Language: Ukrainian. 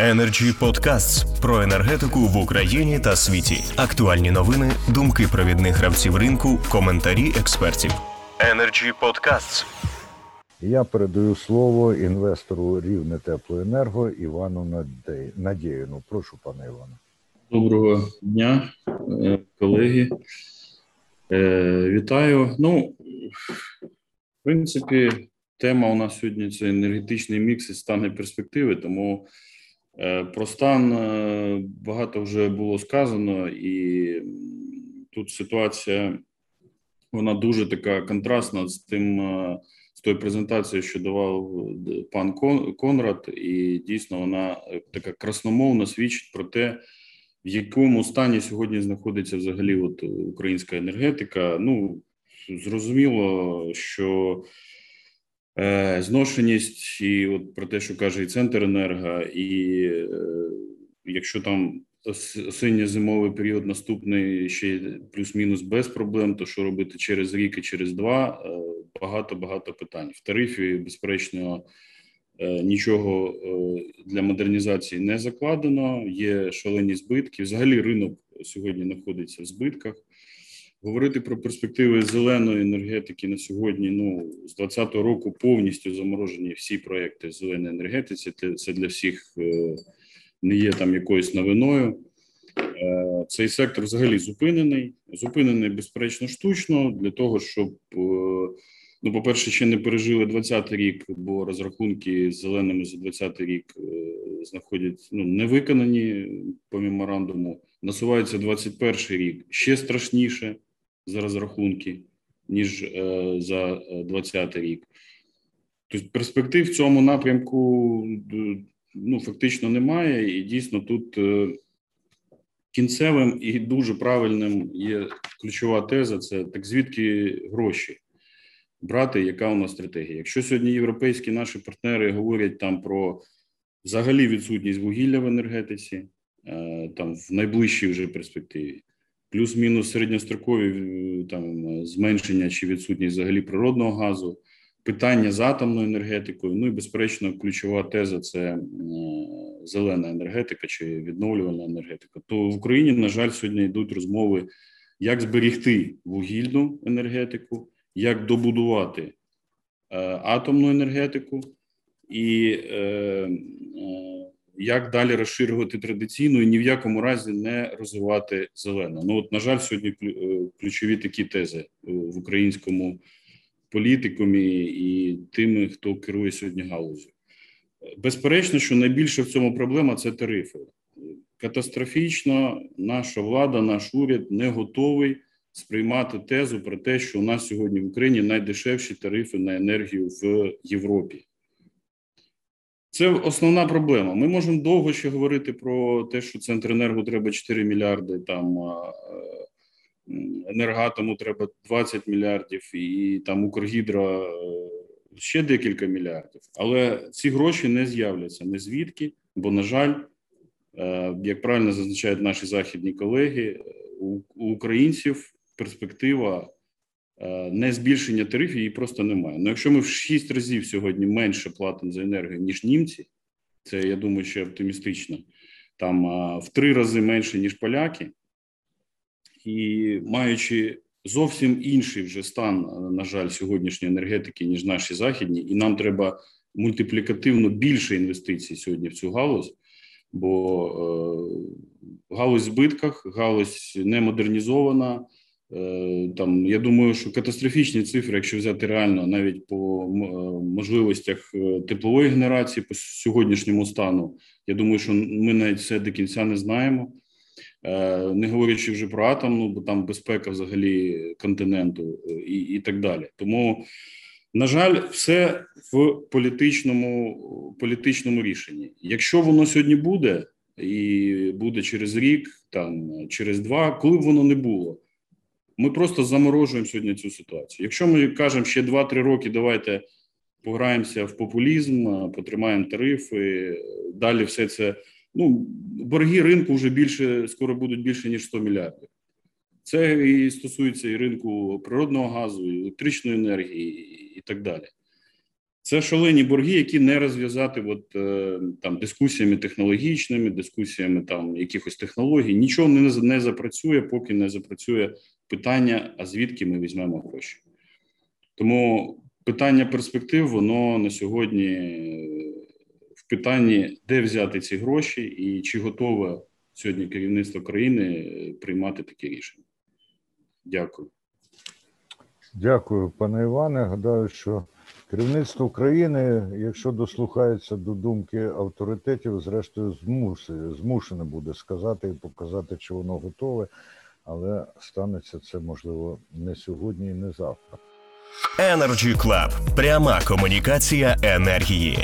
Energy Podcast про енергетику в Україні та світі. Актуальні новини, думки провідних гравців ринку, коментарі експертів. Energy Podcast. Я передаю слово інвестору Рівне Теплоенерго Івану Надєвіну. Прошу, пане Іване. Доброго дня, колеги. Вітаю. В принципі, тема у нас сьогодні – це енергетичний мікс і стан і перспективи, тому про стан багато вже було сказано, і тут ситуація, вона дуже така контрастна з тою презентацією, що давав пан Конрад, і дійсно вона така красномовно свідчить про те, в якому стані сьогодні знаходиться взагалі українська енергетика. Зрозуміло, що зношеність, і от про те, що каже і Центр Енерго, і якщо там осінньо-зимовий період наступний ще плюс-мінус без проблем, то що робити через рік і через два, багато-багато питань. В тарифі, безперечно, нічого для модернізації не закладено, є шалені збитки. Взагалі ринок сьогодні знаходиться в збитках. Говорити про перспективи зеленої енергетики на сьогодні, з 2020 року повністю заморожені всі проекти зеленої енергетиці. Це для всіх не є там якоюсь новиною. Цей сектор взагалі зупинений, безперечно, штучно, для того, щоб, по-перше, ще не пережили 2020 рік, бо розрахунки з зеленими за 2020 рік знаходять не виконані по меморандуму. Насувається 2021 рік ще страшніше за розрахунки, ніж за 2020 рік. Тобто перспектив в цьому напрямку фактично немає, і дійсно тут кінцевим і дуже правильним є ключова теза – це так звідки гроші брати, яка у нас стратегія. Якщо сьогодні європейські наші партнери говорять там про взагалі відсутність вугілля в енергетиці, там в найближчій вже перспективі, плюс-мінус середньострокові там зменшення чи відсутність взагалі природного газу, питання з атомною енергетикою, і, безперечно, ключова теза – це зелена енергетика чи відновлювальна енергетика. То в Україні, на жаль, сьогодні йдуть розмови, як зберігти вугільну енергетику, як добудувати атомну енергетику і як далі розширювати традиційну і ні в якому разі не розвивати зелену. На жаль, сьогодні ключові такі тези в українському політикумі і тими, хто керує сьогодні галузю. Безперечно, що найбільше в цьому проблема – це тарифи. Катастрофічно наша влада, наш уряд не готовий сприймати тезу про те, що у нас сьогодні в Україні найдешевші тарифи на енергію в Європі. Це основна проблема. Ми можемо довго ще говорити про те, що Центренерго треба 4 мільярди, Енергоатому треба 20 мільярдів і Укргідро ще декілька мільярдів. Але ці гроші не з'являться ні звідки, бо, на жаль, як правильно зазначають наші західні колеги, у українців перспектива не збільшення тарифів її просто немає. Якщо ми в 6 разів сьогодні менше платимо за енергію, ніж німці, це, я думаю, ще оптимістично, там в 3 рази менше, ніж поляки, і маючи зовсім інший вже стан, на жаль, сьогоднішньої енергетики, ніж наші західні, і нам треба мультиплікативно більше інвестицій сьогодні в цю галузь, бо галузь в збитках, галузь не модернізована. Я думаю, що катастрофічні цифри, якщо взяти реально, навіть по можливостях теплової генерації по сьогоднішньому стану, я думаю, що ми навіть все до кінця не знаємо. Не говорячи вже про атомну, бо там безпека взагалі континенту і так далі. Тому, на жаль, все в політичному рішенні. Якщо воно сьогодні буде, і буде через рік, через два, коли б воно не було, ми просто заморожуємо сьогодні цю ситуацію. Якщо ми кажемо, ще 2-3 роки давайте пограємося в популізм, потримаємо тарифи, далі все це, борги ринку вже скоро будуть більше, ніж 100 мільярдів. Це і стосується і ринку природного газу, і електричної енергії, і так далі. Це шалені борги, які не розв'язати от, там, дискусіями технологічними, дискусіями там, якихось технологій. Нічого не запрацює, поки не запрацює питання, а звідки ми візьмемо гроші. Тому питання перспектив, воно на сьогодні в питанні, де взяти ці гроші і чи готове сьогодні керівництво країни приймати такі рішення. Дякую. Дякую, пане Іване. Гадаю, що керівництво України, якщо дослухається до думки авторитетів, зрештою змушене буде сказати і показати, чи воно готове, але станеться це, можливо, не сьогодні і не завтра. Energy Club. Пряма комунікація енергії.